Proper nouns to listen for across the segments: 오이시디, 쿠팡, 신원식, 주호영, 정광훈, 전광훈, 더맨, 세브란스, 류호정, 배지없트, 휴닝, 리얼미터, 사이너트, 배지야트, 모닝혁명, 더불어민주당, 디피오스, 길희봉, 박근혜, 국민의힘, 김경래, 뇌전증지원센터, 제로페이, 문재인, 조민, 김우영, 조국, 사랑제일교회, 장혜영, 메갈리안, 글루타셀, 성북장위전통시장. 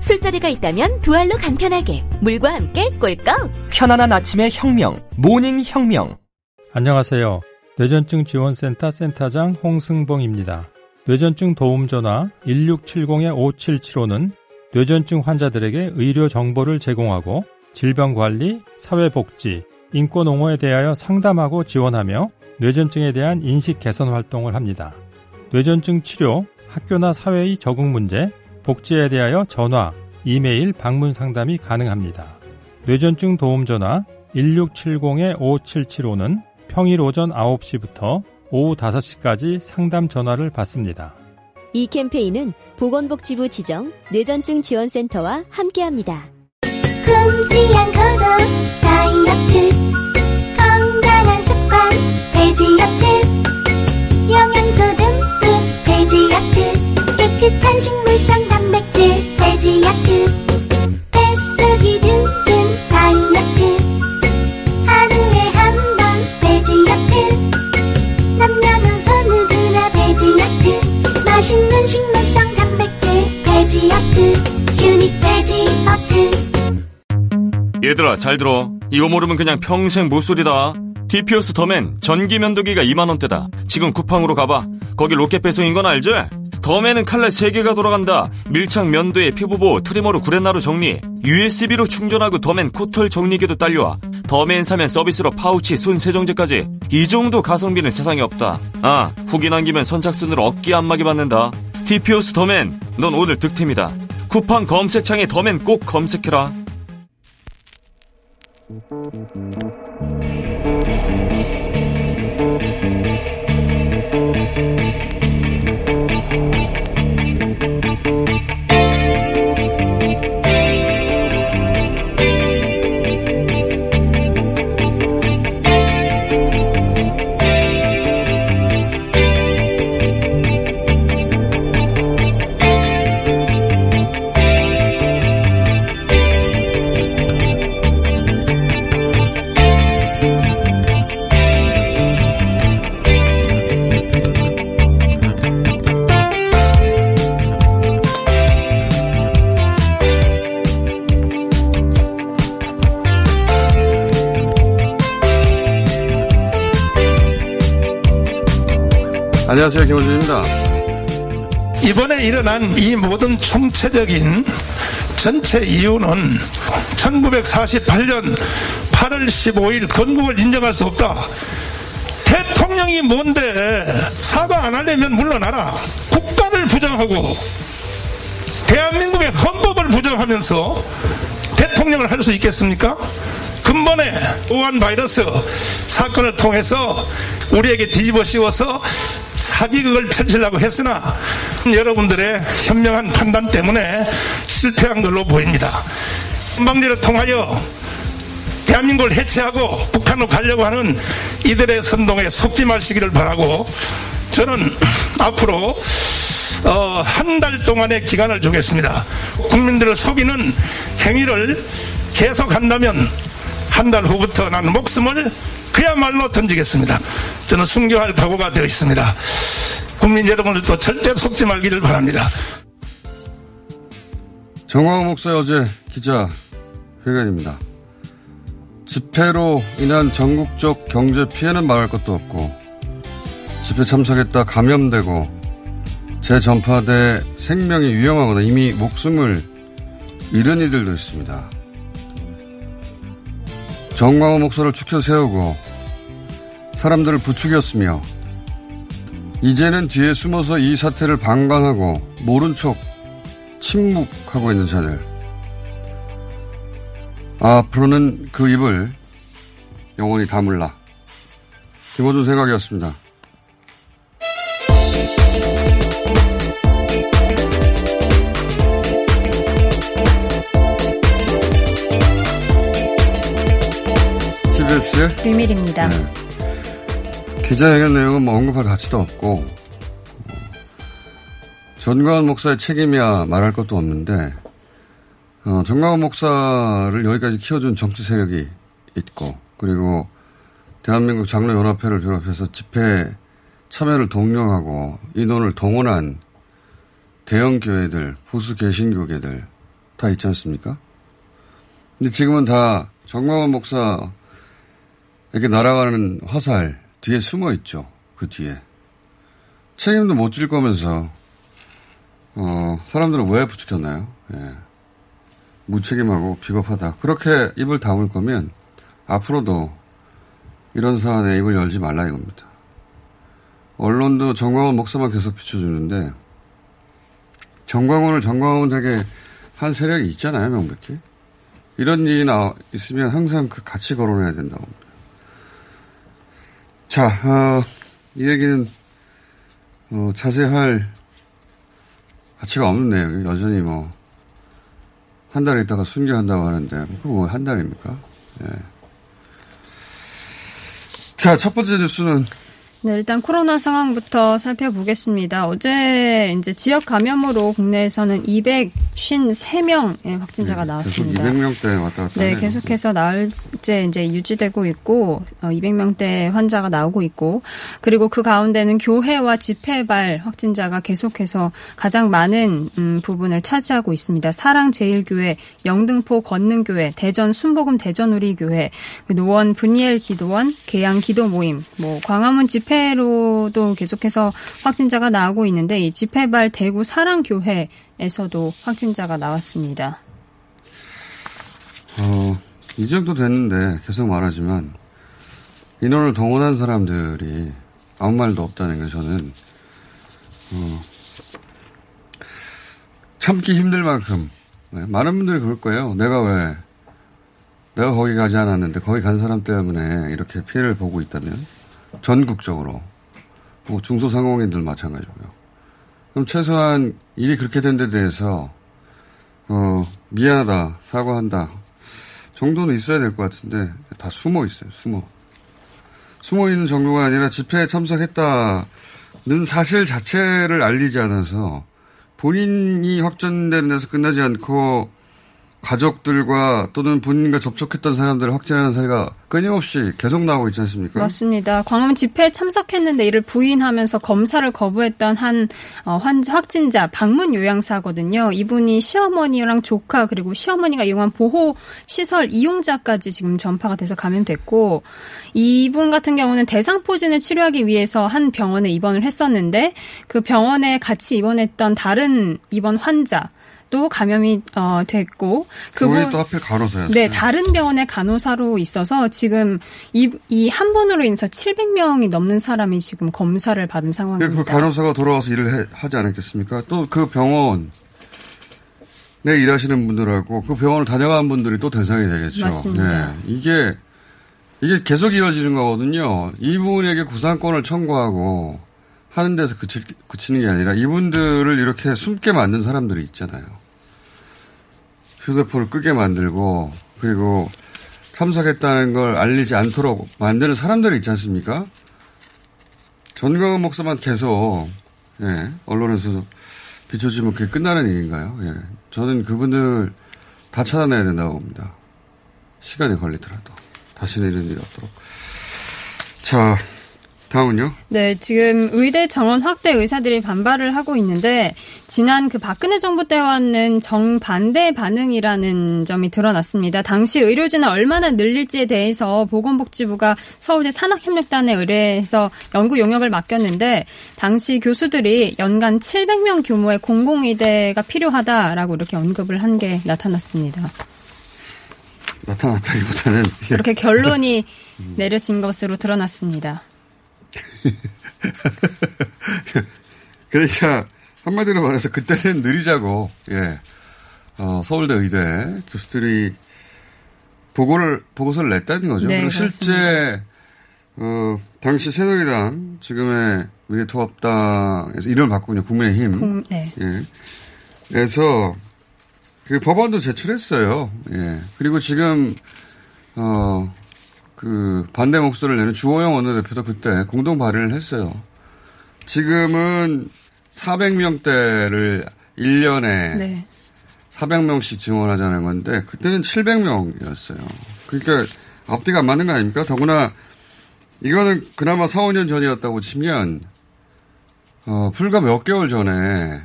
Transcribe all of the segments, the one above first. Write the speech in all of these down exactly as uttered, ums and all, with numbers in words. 술자리가 있다면 두 알로 간편하게 물과 함께 꿀꺽. 편안한 아침의 혁명, 모닝혁명. 안녕하세요. 뇌전증지원센터 센터장 홍승봉입니다. 뇌전증 도움전화 일육칠공 오칠칠오는 뇌전증 환자들에게 의료 정보를 제공하고 질병관리, 사회복지, 인권옹호에 대하여 상담하고 지원하며 뇌전증에 대한 인식 개선 활동을 합니다. 뇌전증 치료, 학교나 사회의 적응 문제, 복지에 대하여 전화, 이메일, 방문 상담이 가능합니다. 뇌전증 도움전화 일육칠공 오칠칠오는 평일 오전 아홉 시부터 오후 다섯 시까지 상담 전화를 받습니다. 이 캠페인은 보건복지부 지정 뇌전증 지원센터와 함께합니다. 큼지한 거동, 사이너트, 건강한 습관, 배지어트, 영양소 듬뿍, 배지야트, 깨끗한 식물성 단백질, 배지야트, 뱃속이 든든, 다이어트, 하루에 한 번, 배지야트, 남녀노소 누구나 배지야트, 맛있는 식물성 단백질, 배지야트, 휴닝 배지없트. 얘들아 잘 들어. 이거 모르면 그냥 평생 물소리다. 디피오스 더맨 전기 면도기가 이만 원대다. 지금 쿠팡으로 가봐. 거기 로켓 배송인 건 알지? 더맨은 칼날 세 개가 돌아간다. 밀착 면도에 피부보호, 트리머로 구레나루 정리, 유에스비로 충전하고 더맨 코털 정리기도 딸려와. 더맨 사면 서비스로 파우치, 손 세정제까지. 이 정도 가성비는 세상에 없다. 아, 후기 남기면 선착순으로 어깨 안마기 받는다. 디피오스 더맨, 넌 오늘 득템이다. 쿠팡 검색창에 더맨 꼭 검색해라. 안녕하세요, 김어준입니다. 이번에 일어난 이 모든 총체적인 전체 이유는 천구백사십팔년 팔월 십오일 건국을 인정할 수 없다. 대통령이 뭔데 사과 안 하려면 물러나라. 국가를 부정하고 대한민국의 헌법을 부정하면서 대통령을 할 수 있겠습니까? 근본에 우한 바이러스 사건을 통해서 우리에게 뒤집어 씌워서 사기극을 펼치려고 했으나 여러분들의 현명한 판단 때문에 실패한 걸로 보입니다. 선방제를 통하여 대한민국을 해체하고 북한으로 가려고 하는 이들의 선동에 속지 마시기를 바라고, 저는 앞으로 어, 한 달 동안의 기간을 주겠습니다. 국민들을 속이는 행위를 계속한다면 한 달 후부터 나는 목숨을 그야말로 던지겠습니다. 저는 순교할 각오가 되어 있습니다. 국민 여러분들도 절대 속지 말기를 바랍니다. 정광훈 목사의 어제 기자회견입니다. 집회로 인한 전국적 경제 피해는 말할 것도 없고, 집회 참석했다 감염되고 재전파돼 생명이 위험하거나 이미 목숨을 잃은 이들도 있습니다. 정광훈 목사를 추켜 세우고 사람들을 부추겼으며 이제는 뒤에 숨어서 이 사태를 방관하고 모른 척 침묵하고 있는 자들, 앞으로는 그 입을 영원히 다물라. 김어준 생각이었습니다. 비밀이에요? 비밀입니다. 네. 기자회견 내용은 뭐 언급할 가치도 없고 전광훈 목사의 책임이야 말할 것도 없는데 어, 전광훈 목사를 여기까지 키워준 정치 세력이 있고 그리고 대한민국 장로연합회를 비롯해서 집회 참여를 독려하고 인원을 동원한 대형 교회들, 보수 개신교계들 다 있지 않습니까? 근데 지금은 다 정광훈 목사에게 날아가는 화살 뒤에 숨어 있죠. 그 뒤에. 책임도 못 질 거면서 어, 사람들은 왜 부추겼나요? 예. 무책임하고 비겁하다. 그렇게 입을 다물 거면 앞으로도 이런 사안에 입을 열지 말라 이겁니다. 언론도 정광훈 목사만 계속 비춰주는데 정광훈을 정광훈 되게 한 세력이 있잖아요, 명백히. 이런 일이 나, 있으면 항상 그 같이 거론해야 된다고 합니다. 자, 어, 이 얘기는, 어, 자세히 할 가치가 없는 내용이 여전히 뭐, 한 달 있다가 순교한다고 하는데, 그거 뭐 한 달입니까? 예. 자, 첫 번째 뉴스는, 네, 일단 코로나 상황부터 살펴보겠습니다. 어제 이제 지역 감염으로 국내에서는 이백오십삼 명의 확진자가 네, 나왔습니다. 계속 이백 명대 왔다 갔다. 네, 계속해서 나흘째 이제 유지되고 있고 이백 명대 환자가 나오고 있고 그리고 그 가운데는 교회와 집회발 확진자가 계속해서 가장 많은 음, 부분을 차지하고 있습니다. 사랑제일교회, 영등포 권능교회, 대전 순복음 대전우리교회, 노원 브니엘 기도원, 계양 기도모임, 뭐 광화문 집 집회로도 계속해서 확진자가 나오고 있는데 이 집회발 대구 사랑교회에서도 확진자가 나왔습니다. 어, 이 정도 됐는데 계속 말하지만 인원을 동원한 사람들이 아무 말도 없다는 게 저는 어, 참기 힘들 만큼 네, 많은 분들이 그럴 거예요. 내가 왜 내가 거기 가지 않았는데 거기 간 사람 때문에 이렇게 피해를 보고 있다면 전국적으로 뭐 중소상공인들 마찬가지고요. 그럼 최소한 일이 그렇게 된 데 대해서 어, 미안하다, 사과한다 정도는 있어야 될 것 같은데 다 숨어 있어요. 숨어. 숨어 있는 정도가 아니라 집회에 참석했다는 사실 자체를 알리지 않아서 본인이 확진되는 데서 끝나지 않고 가족들과 또는 본인과 접촉했던 사람들을 확진하는 사례가 끊임없이 계속 나오고 있지 않습니까? 맞습니다. 광화문 집회에 참석했는데 이를 부인하면서 검사를 거부했던 한 확진자 방문 요양사거든요. 이분이 시어머니랑 조카 그리고 시어머니가 이용한 보호시설 이용자까지 지금 전파가 돼서 감염됐고 이분 같은 경우는 대상포진을 치료하기 위해서 한 병원에 입원을 했었는데 그 병원에 같이 입원했던 다른 입원 환자 또 감염이 어, 됐고 그분이 또 하필 간호사였어요. 네, 다른 병원의 간호사로 있어서 지금 이 이 한 분으로 인해서 칠백 명이 넘는 사람이 지금 검사를 받은 상황입니다. 그 간호사가 돌아와서 일을 해, 하지 않았겠습니까? 또 그 병원에 일하시는 분들하고 그 병원을 다녀간 분들이 또 대상이 되겠죠. 맞습니다. 네, 이게 이게 계속 이어지는 거거든요. 이분에게 구상권을 청구하고. 하는 데서 그치, 그치는 게 아니라 이분들을 이렇게 숨게 만든 사람들이 있잖아요. 휴대폰을 끄게 만들고 그리고 참석했다는 걸 알리지 않도록 만드는 사람들이 있지 않습니까? 전광훈 목사만 계속 예, 언론에서 비춰지면 그게 끝나는 일인가요? 예, 저는 그분들 다 찾아내야 된다고 봅니다. 시간이 걸리더라도 다시는 이런 일이 없도록. 자. 다음은요? 네, 지금 의대 정원 확대 의사들이 반발을 하고 있는데 지난 그 박근혜 정부 때와는 정반대 반응이라는 점이 드러났습니다. 당시 의료진을 얼마나 늘릴지에 대해서 보건복지부가 서울대 산학협력단에 의뢰해서 연구 용역을 맡겼는데 당시 교수들이 연간 칠백 명 규모의 공공의대가 필요하다라고 이렇게 언급을 한 게 나타났습니다. 나타났다기보다는 이렇게 결론이 내려진 것으로 드러났습니다. 그러니까 한마디로 말해서 그때는 느리자고 예. 어, 서울대 의대 교수들이 보고를 보고서를 냈다는 거죠. 네, 그리고 실제 어, 당시 새누리당 지금의 미래통합당에서 이름을 바꾸군요. 국민의힘 공, 네. 예. 그래서 그 법안도 제출했어요. 예. 그리고 지금 어, 그 반대 목소리를 내는 주호영 원내대표도 그때 공동 발언을 했어요. 지금은 사백 명대를 일 년에 네. 사백 명씩 증원하자는 건데 그때는 칠백 명이었어요. 그러니까 앞뒤가 안 맞는 거 아닙니까? 더구나 이거는 그나마 사, 오 년 전이었다고 치면 어, 불과 몇 개월 전에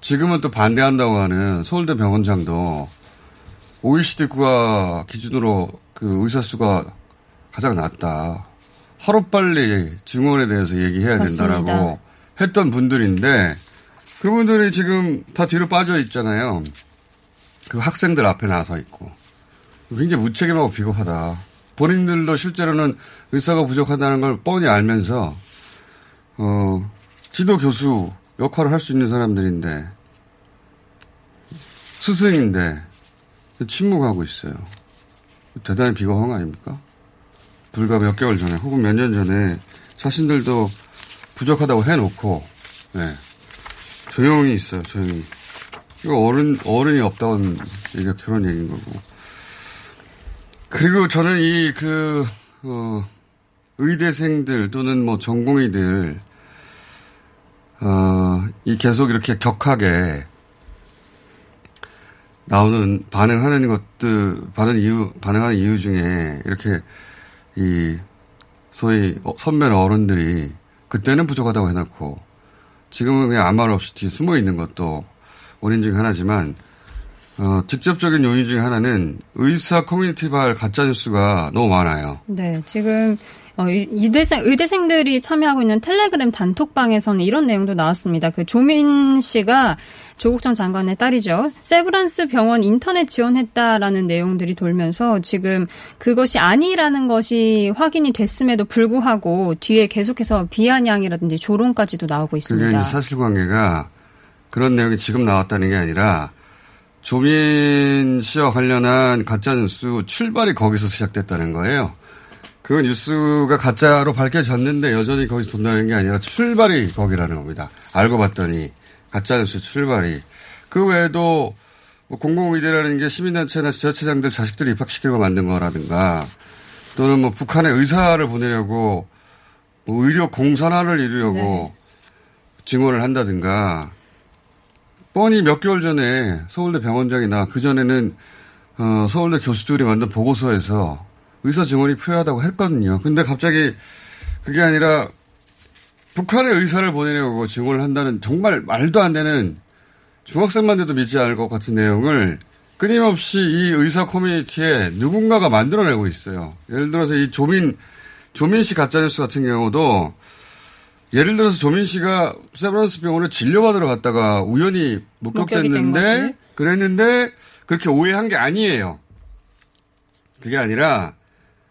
지금은 또 반대한다고 하는 서울대 병원장도 오이시디 국가 기준으로 그 의사수가 가장 낮다. 하루빨리 증원에 대해서 얘기해야 맞습니다. 된다라고 했던 분들인데 그분들이 지금 다 뒤로 빠져 있잖아요. 그 학생들 앞에 나서 있고. 굉장히 무책임하고 비겁하다. 본인들도 실제로는 의사가 부족하다는 걸 뻔히 알면서 어, 지도 교수 역할을 할 수 있는 사람들인데 스승인데 침묵하고 있어요. 대단히 비겁한 거 아닙니까? 불과 몇 개월 전에 혹은 몇 년 전에 자신들도 부족하다고 해놓고 네. 조용히 있어요. 조용히. 이거 어른, 어른이 없다는 얘기가 그런 얘기인 거고. 그리고 저는 이 그 어, 의대생들 또는 뭐 전공의들 어, 이 계속 이렇게 격하게 나오는 반응하는 것들 반응 이유 반응하는 이유 중에 이렇게 이 소위 선배나 어른들이 그때는 부족하다고 해놓고 지금은 그냥 아무 말 없이 뒤에 숨어 있는 것도 원인 중 하나지만. 어, 직접적인 요인 중에 하나는 의사 커뮤니티발 가짜뉴스가 너무 많아요. 네, 지금 어, 의대생, 의대생들이 참여하고 있는 텔레그램 단톡방에서는 이런 내용도 나왔습니다. 그 조민 씨가 조국 전 장관의 딸이죠. 세브란스 병원 인터넷 지원했다라는 내용들이 돌면서 지금 그것이 아니라는 것이 확인이 됐음에도 불구하고 뒤에 계속해서 비아냥이라든지 조롱까지도 나오고 있습니다. 그게 사실관계가 그런 내용이 지금 나왔다는 게 아니라 조민 씨와 관련한 가짜뉴스 출발이 거기서 시작됐다는 거예요. 그 뉴스가 가짜로 밝혀졌는데 여전히 거기서 돈다는 게 아니라 출발이 거기라는 겁니다. 알고 봤더니 가짜뉴스 출발이. 그 외에도 뭐 공공의대라는 게 시민단체나 지자체장들 자식들이 입학시키고 만든 거라든가 또는 뭐 북한에 의사를 보내려고 뭐 의료 공산화를 이루려고 네. 증언을 한다든가 뻔히 몇 개월 전에 서울대 병원장이나 그전에는 어, 서울대 교수들이 만든 보고서에서 의사 증언이 필요하다고 했거든요. 근데 갑자기 그게 아니라 북한에 의사를 보내려고 증언을 한다는 정말 말도 안 되는 중학생만 돼도 믿지 않을 것 같은 내용을 끊임없이 이 의사 커뮤니티에 누군가가 만들어내고 있어요. 예를 들어서 이 조민, 조민 씨 가짜뉴스 같은 경우도 예를 들어서 조민 씨가 세브란스 병원에 진료받으러 갔다가 우연히 목격됐는데 그랬는데 그렇게 오해한 게 아니에요. 그게 아니라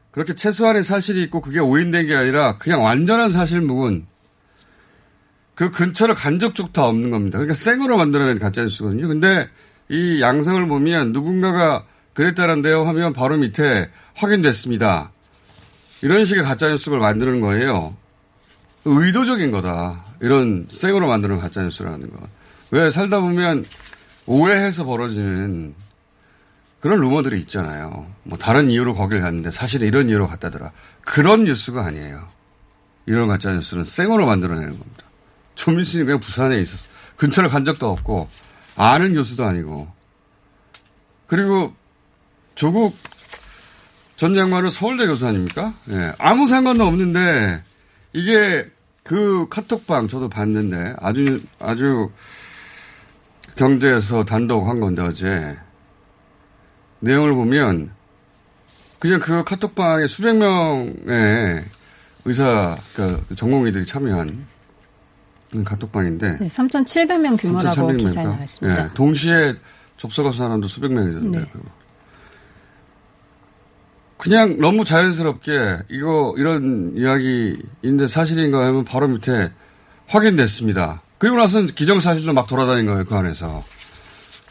그렇게 최소한의 사실이 있고 그게 오인된 게 아니라 그냥 완전한 사실무근 그 근처를 간 적조차 없는 겁니다. 그러니까 생으로 만들어낸 가짜뉴스거든요. 근데 이 양상을 보면 누군가가 그랬다는데요 하면 바로 밑에 확인됐습니다. 이런 식의 가짜뉴스를 만드는 거예요. 의도적인 거다. 이런 생으로 만드는 가짜뉴스라는 거. 왜 살다 보면 오해해서 벌어지는 그런 루머들이 있잖아요. 뭐 다른 이유로 거길 갔는데 사실 이런 이유로 갔다더라. 그런 뉴스가 아니에요. 이런 가짜뉴스는 생으로 만들어내는 겁니다. 조민 씨는 그냥 부산에 있었어. 근처를 간 적도 없고 아는 교수도 아니고. 그리고 조국 전 장관은 서울대 교수 아닙니까? 예, 아무 상관도 없는데 이게 그 카톡방 저도 봤는데 아주 아주 경제에서 단독 한 건데 어제 내용을 보면 그냥 그 카톡방에 수백 명의 의사 그러니까 전공의들이 참여한 카톡방인데 네, 삼천칠백 명 규모라고 기사에 나왔습니다. 네, 동시에 접속한 사람도 수백 명이던데 네. 그냥 너무 자연스럽게 이거 이런 이야기인데 사실인가 하면 바로 밑에 확인됐습니다. 그리고 나서는 기정사실로 막 돌아다닌 거예요. 그 안에서.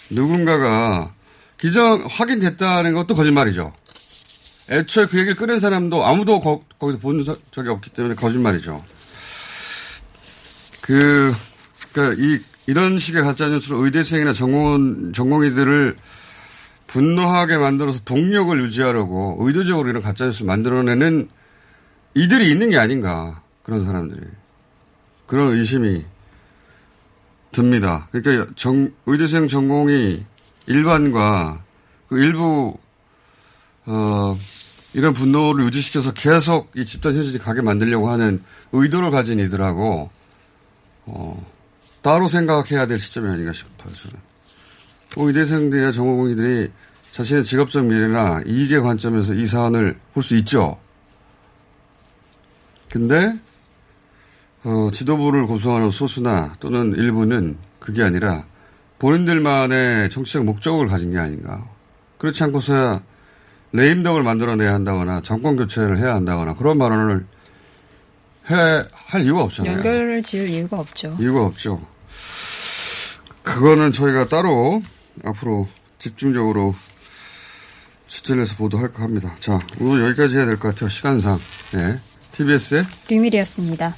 누군가가 기정 확인됐다는 것도 거짓말이죠. 애초에 그 얘기를 꺼낸 사람도 아무도 거, 거기서 본 적이 없기 때문에 거짓말이죠. 그 그러니까 이 이런 식의 가짜뉴스로 의대생이나 전공 전공의들을 분노하게 만들어서 동력을 유지하려고 의도적으로 이런 가짜뉴스를 만들어내는 이들이 있는 게 아닌가. 그런 사람들이. 그런 의심이 듭니다. 그러니까 정, 의대생 전공이 일반과 그 일부 어, 이런 분노를 유지시켜서 계속 이 집단 현실이 가게 만들려고 하는 의도를 가진 이들하고 어, 따로 생각해야 될 시점이 아닌가 싶어요. 저는. 의대생들이나 전공공이들이 자신의 직업적 미래나 이익의 관점에서 이 사안을 볼 수 있죠. 근데 어, 지도부를 고소하는 소수나 또는 일부는 그게 아니라 본인들만의 정치적 목적을 가진 게 아닌가. 그렇지 않고서야 레임덕을 만들어내야 한다거나 정권 교체를 해야 한다거나 그런 발언을 해, 할 이유가 없잖아요. 연결을 지을 이유가 없죠. 이유가 없죠. 그거는 저희가 따로 앞으로 집중적으로 취재해서 보도할까 합니다. 자, 오늘 여기까지 해야 될 것 같아요. 시간상. 네. 티비에스의 류밀희였습니다.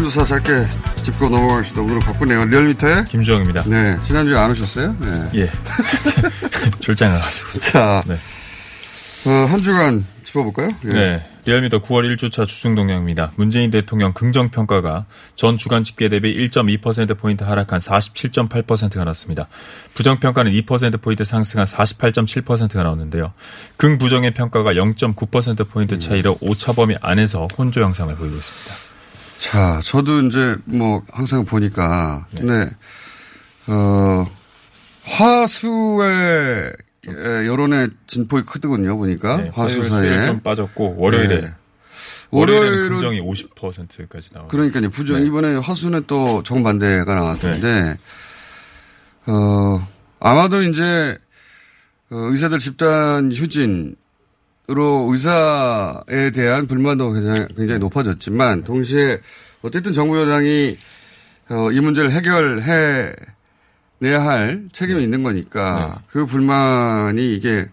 조사 짧게 짚고 넘어가겠습니다. 오늘 바쁘네요. 리얼미터의 김주영입니다. 네, 지난주에 안 오셨어요? 네. 예. 졸장 나가서. 자, 네. 어, 한 주간 짚어볼까요? 예. 네. 리얼미터 구월 일 주차 주중동향입니다. 문재인 대통령 긍정평가가 전 주간 집계 대비 일 점 이 퍼센트포인트 하락한 사십칠 점 팔 퍼센트가 나왔습니다. 부정평가는 이 퍼센트포인트 상승한 사십팔 점 칠 퍼센트가 나왔는데요. 긍부정의 평가가 영 점 구 퍼센트포인트 차이로 오차 범위 안에서 혼조 양상을 보이고 있습니다. 자, 저도 이제 뭐 항상 보니까, 네, 네. 어, 화수의 여론의 진폭이 크더군요, 보니까. 네, 화수 사이에. 좀 빠졌고, 월요일에. 네. 월요일은 부정이 오십 퍼센트까지 나왔어요. 그러니까요, 부정. 네. 이번에 화수는 또 정반대가 나왔던데, 네. 어, 아마도 이제 의사들 집단 휴진, 으로 의사에 대한 불만도 굉장히, 굉장히 높아졌지만 동시에 어쨌든 정부 여당이 어, 이 문제를 해결해 내야 할 책임이 네. 있는 거니까 네. 그 불만이 이게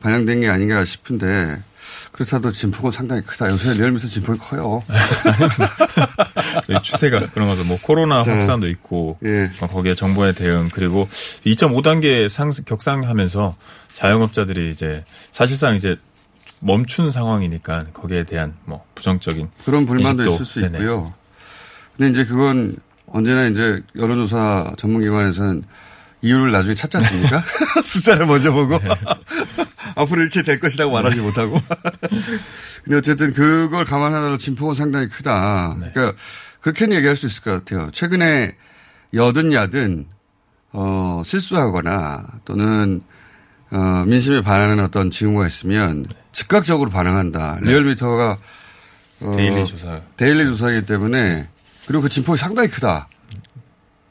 반영된 게 아닌가 싶은데 그렇다도 진폭은 상당히 크다. 요새 리얼미터 진폭이 커요. 저희 추세가 그런 거죠. 뭐 코로나 자, 확산도 있고 예. 거기에 정부의 대응 그리고 이 점 오 단계 상승 격상하면서 자영업자들이 이제 사실상 이제 멈춘 상황이니까 거기에 대한 뭐 부정적인 그런 불만도 인식도. 있을 수 네네. 있고요. 근데 이제 그건 언제나 이제 여론조사 전문기관에서는 이유를 나중에 찾지 않습니까? 숫자를 먼저 보고 네. 앞으로 이렇게 될 것이라고 말하지 못하고. 근데 어쨌든 그걸 감안하더라도 진폭은 상당히 크다. 네. 그러니까 그렇게는 얘기할 수 있을 것 같아요. 최근에 여든 야든 어, 실수하거나 또는 어, 민심에 반하는 어떤 징후가 있으면 네. 즉각적으로 반응한다. 네. 리얼미터가 어, 데일리 조사 데일리 조사이기 때문에 그리고 그 진폭이 상당히 크다.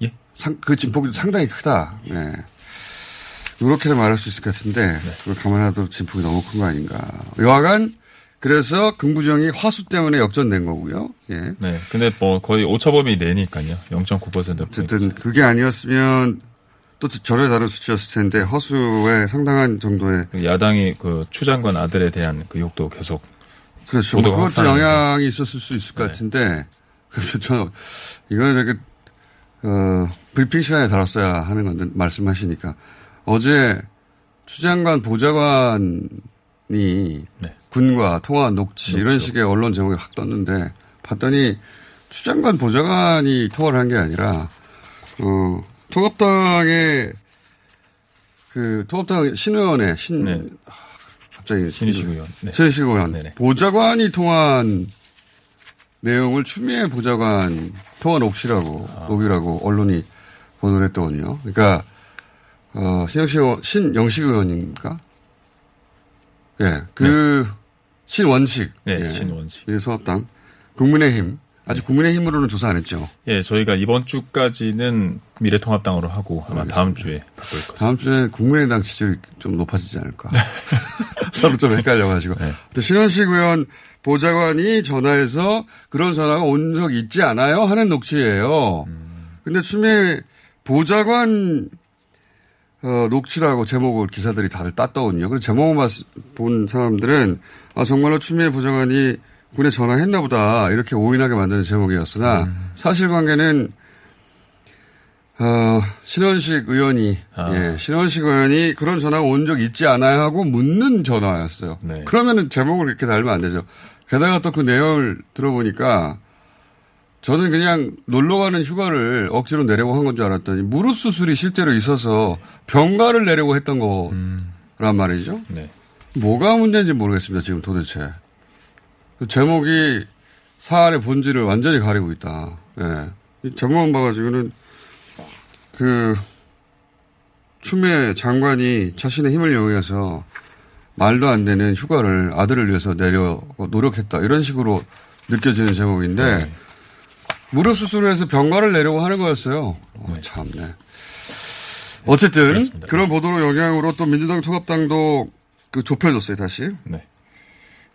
예, 상, 그 진폭이 상당히 크다. 네, 이렇게도 말할 수 있을 것 같은데 네. 그걸 감안하도록 진폭이 너무 큰 거 아닌가. 여하간 그래서 긍부정이 화수 때문에 역전된 거고요. 예. 네, 근데 뭐 거의 오차범위 내니까요. 영 점 구 퍼센트. 어쨌든 그게 아니었으면. 또 전혀 다른 수치였을 텐데 허수의 상당한 정도의 야당이 그 추장관 아들에 대한 그 욕도 계속 그렇죠. 뭐 그것도 영향이 있었을 수 있을 것 네. 같은데 그래서 저는 이거는 이렇게 어, 브리핑 시간에 다뤘어야 하는 건데 말씀하시니까 어제 추장관 보좌관이 네. 군과 통화 녹취, 녹취 이런 식의 언론 제목이 확 떴는데 봤더니 추장관 보좌관이 통화를 한 게 아니라 어. 통합당의 그 통합당 신의원의 신 네. 갑자기 신의식 의원 네. 신의식 의원 네네. 보좌관이 통한 내용을 추미애 보좌관 통화 녹취라고 아. 녹이라고 언론이 보도를 했더군요. 그러니까 어, 신영식 신영식 의원입니까? 예, 그 네. 신원식 네, 예. 신원식 이 통합당 국민의힘. 아직 네. 국민의힘으로는 조사 안 했죠. 예, 저희가 이번 주까지는 미래통합당으로 하고 아마 알겠습니다. 다음 주에 바꿀 것입니다. 다음 주에 국민의당 지지율이 좀 높아지지 않을까. 서로 좀 헷갈려가지고. 네. 신원식 의원 보좌관이 전화해서 그런 전화가 온 적 있지 않아요? 하는 녹취예요. 음. 근데 추미애 보좌관 어, 녹취라고 제목을 기사들이 다들 땄더군요. 그래서 제목만 본 사람들은 아, 정말로 추미애 보좌관이 군에 전화했나 보다 이렇게 오인하게 만드는 제목이었으나 음. 사실관계는 어, 신원식 의원이 아. 예, 신원식 의원이 그런 전화가 온 적 있지 않아요 하고 묻는 전화였어요. 네. 그러면은 제목을 이렇게 달면 안 되죠. 게다가 또 그 내용을 들어보니까 저는 그냥 놀러가는 휴가를 억지로 내려고 한 건 줄 알았더니 무릎 수술이 실제로 있어서 병가를 내려고 했던 거란 음. 말이죠. 네. 뭐가 문제인지 모르겠습니다. 지금 도대체. 그 제목이 사안의 본질을 완전히 가리고 있다. 예. 이 전광훈 봐가지고는 그 추미애 장관이 자신의 힘을 이용해서 말도 안 되는 휴가를 아들을 위해서 내려고 노력했다. 이런 식으로 느껴지는 제목인데 네. 무릎 수술을 해서 병가를 내려고 하는 거였어요. 어, 참네. 어쨌든 그렇습니다. 그런 보도로 영향으로 또 민주당 통합당도 그 좁혀졌어요. 다시. 네.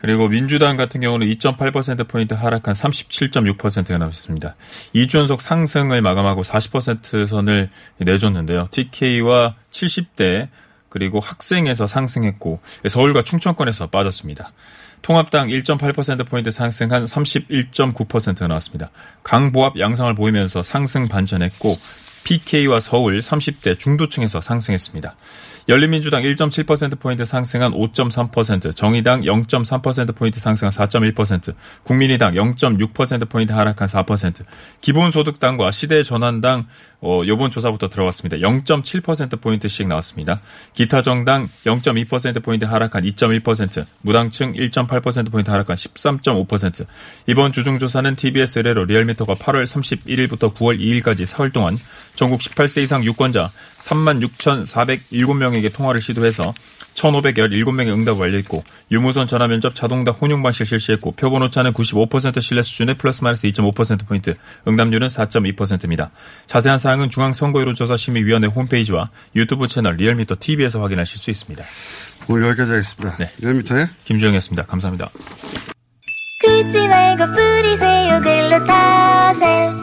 그리고 민주당 같은 경우는 이 점 팔 퍼센트포인트 하락한 삼십칠 점 육 퍼센트가 나왔습니다. 이 주 연속 상승을 마감하고 사십 퍼센트 선을 내줬는데요. 티케이와 칠십 대 그리고 학생에서 상승했고 서울과 충청권에서 빠졌습니다. 통합당 일 점 팔 퍼센트포인트 상승한 삼십일 점 구 퍼센트가 나왔습니다. 강보합 양상을 보이면서 상승 반전했고 피케이와 서울 삼십 대 중도층에서 상승했습니다. 열린민주당 일 점 칠 퍼센트포인트 상승한 오 점 삼 퍼센트, 정의당 영 점 삼 퍼센트포인트 상승한 사 점 일 퍼센트, 국민의당 영 점 육 퍼센트포인트 하락한 사 퍼센트, 기본소득당과 시대전환당 어, 요번 조사부터 들어왔습니다. 영 점 칠 퍼센트포인트씩 나왔습니다. 기타정당 영 점 이 퍼센트포인트 하락한 이 점 일 퍼센트, 무당층 일 점 팔 퍼센트포인트 하락한 십삼 점 오 퍼센트, 이번 주중조사는 티비에스 의뢰로 리얼미터가 팔월 삼십일일부터 구월 이일까지 사흘 동안 전국 십팔 세 이상 유권자 삼만 육천사백칠 명의 에게 통화를 시도해서 천오백십칠 명의 응답을 완료했고 유무선 전화면접 자동답 혼용반실 실시했고 표본 오차는 구십오 퍼센트 신뢰 수준의 플러스 마이너스 이 점 오 퍼센트포인트 응답률은 사 점 이 퍼센트입니다. 자세한 사항은 중앙선거여론조사심의위원회 홈페이지와 유튜브 채널 리얼미터 티비에서 확인하실 수 있습니다. 오늘 여기까지 하겠습니다. 네. 리얼미터의 김주영이었습니다. 감사합니다. 긁지 말고 뿌리세요 글루타셀.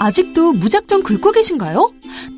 아직도 무작정 긁고 계신가요?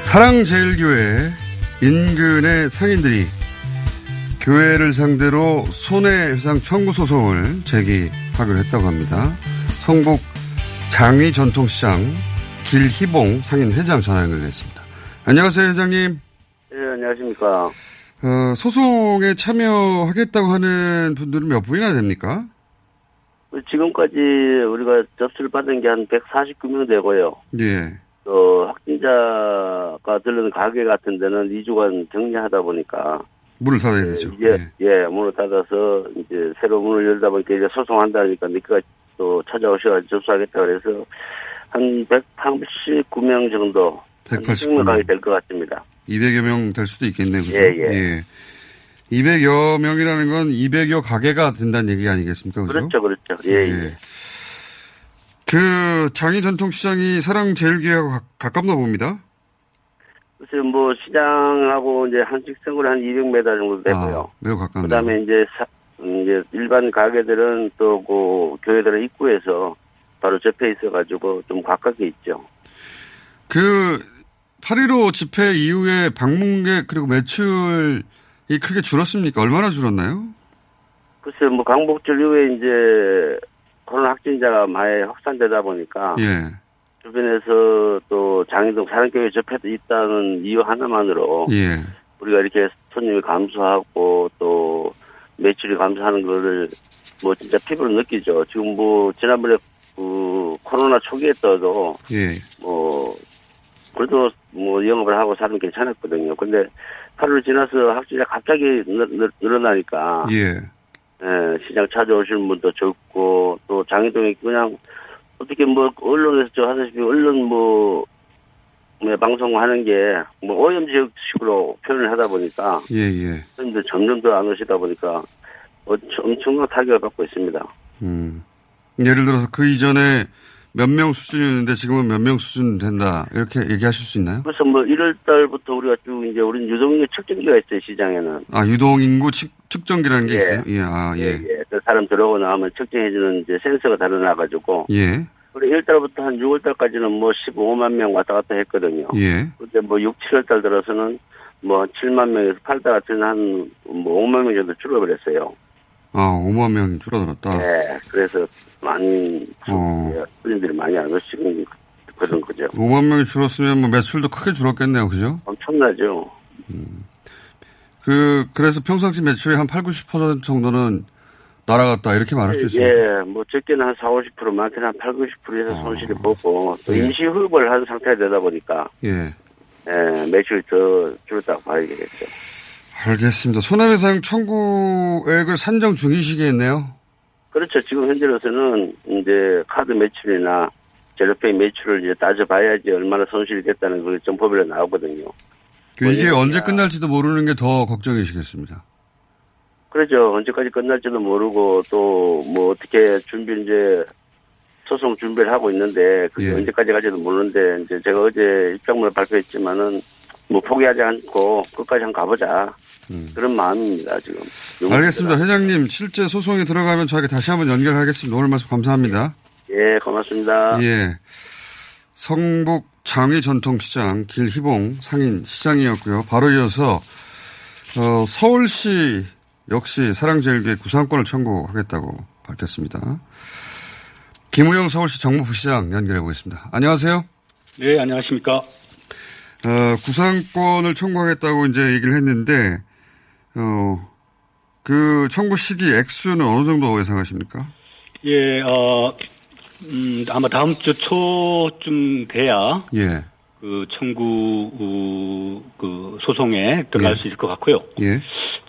사랑제일교회 인근의 상인들이 교회를 상대로 손해배상 청구 소송을 제기하기로 했다고 합니다. 성북장위전통시장 길희봉 상임회장 전화 연결됐습니다. 안녕하세요, 회장님. 예, 네, 안녕하십니까. 어, 소송에 참여하겠다고 하는 분들은 몇 분이나 됩니까? 지금까지 우리가 접수를 받은 게 한 백사십구 명 되고요. 예. 어, 확진자가 들른 가게 같은 데는 이 주간 격리하다 보니까. 문을 닫아야 되죠. 예, 예. 예, 문을 닫아서 이제 새로 문을 열다 보니까 이제 소송한다니까 니까 또 찾아오셔서 접수하겠다 그래서 한 백팔십구 명 정도. 백팔십구 명. 가게 될 것 같습니다. 이백여 명 될 수도 있겠네요. 그죠? 예, 예. 예. 이백여 명이라는 건 이백여 가게가 된다는 얘기 아니겠습니까? 그죠? 그렇죠, 그렇죠. 예, 예. 예. 그 장위전통시장이 사랑제일교회하고 가깝나 봅니다. 글쎄요, 뭐 시장하고 이제 한식성으로 한 이백 미터 정도 되고요. 아, 매우 가깝네요. 그다음에 이제, 사, 이제 일반 가게들은 또 그 교회들의 입구에서 바로 접해 있어가지고 좀 가깝게 있죠. 그 팔 일오 집회 이후에 방문객 그리고 매출이 크게 줄었습니까? 얼마나 줄었나요? 글쎄요, 뭐 광복절 이후에 이제 코로나 확진자가 많이 확산되다 보니까 예. 주변에서 또 장인동 사랑교회 접해도 있다는 이유 하나만으로 예. 우리가 이렇게 손님이 감소하고 또 매출이 감소하는 거를 뭐 진짜 피부로 느끼죠. 지금 뭐 지난번에 그 코로나 초기에 떠도 예. 뭐 그래도 뭐 영업을 하고 사람이 괜찮았거든요. 근데 하루를 지나서 확진자 갑자기 늘어나니까 예. 예, 시장 찾아오시는 분도 적고, 또 장애동이 그냥, 어떻게 뭐, 언론에서 저 하다시피, 언론 뭐, 방송하는 게, 뭐, 오염지역식으로 표현을 하다 보니까, 예, 예. 근데 점점 더 안 오시다 보니까, 엄청난 타격을 받고 있습니다. 음. 예를 들어서 그 이전에 몇 명 수준이었는데 지금은 몇 명 수준 된다, 이렇게 얘기하실 수 있나요? 그래서 뭐, 일월 달부터 우리가 쭉, 이제, 우린 유동인구 측정기가 있어요, 시장에는. 아, 유동인구 측, 측정기라는 게 예. 있어요? 예, 아, 예. 예, 예. 그 사람 들어오고 나면 측정해주는 이제 센서가 달아나가지고. 예. 우리 일월 달부터 한 유월 달까지는 뭐 십오만 명 왔다 갔다 했거든요. 예. 근데 뭐 육, 칠월 달 들어서는 뭐 칠만 명에서 팔 달 같은 한 뭐 오만 명 정도 줄어버렸어요. 아, 오만 명이 줄어들었다? 네, 그래서 많이, 어. 손님들이 많이 안 오시는 그런 거죠. 오만 명이 줄었으면 뭐 매출도 크게 줄었겠네요, 그죠? 엄청나죠. 음. 그, 그래서 평상시 매출의 한 팔, 구십 퍼센트 정도는 날아갔다, 이렇게 말할 수 있습니다. 예, 뭐 적게는 한 사, 오십 퍼센트, 많게는 한 팔, 구십 퍼센트에서 어. 손실이 보고, 또 예. 임시 휴업을 한 상태가 되다 보니까. 예. 예, 매출이 더 줄었다고 봐야겠죠. 알겠습니다. 손해배상 청구액을 산정 중이시겠네요? 그렇죠. 지금 현재로서는 이제 카드 매출이나 제로페이 매출을 이제 따져봐야지 얼마나 손실이 됐다는 그게 점포별로 나오거든요. 이게 언제 끝날지도 모르는 게 더 걱정이시겠습니다. 그렇죠. 언제까지 끝날지도 모르고 또 뭐 어떻게 준비 이제 소송 준비를 하고 있는데 그게 예. 언제까지 갈지도 모르는데 이제 제가 어제 입장문을 발표했지만은 뭐 포기하지 않고 끝까지 한번 가보자. 음. 그런 마음입니다, 지금. 알겠습니다. 회장님, 실제 소송에 들어가면 저에게 다시 한번 연결하겠습니다. 오늘 말씀 감사합니다. 예, 고맙습니다. 예. 성북장위전통시장 길희봉 상임시장이었고요. 바로 이어서 어, 서울시 역시 사랑제일교회 구상권을 청구하겠다고 밝혔습니다. 김우영 서울시 정무부시장 연결해 보겠습니다. 안녕하세요. 네, 안녕하십니까. 어, 구상권을 청구하겠다고 이제 얘기를 했는데, 어, 그 청구 시기 액수는 어느 정도 예상하십니까? 예, 어, 음, 아마 다음 주 초쯤 돼야, 예. 그 청구, 그 소송에 들어갈 예. 수 있을 것 같고요. 예.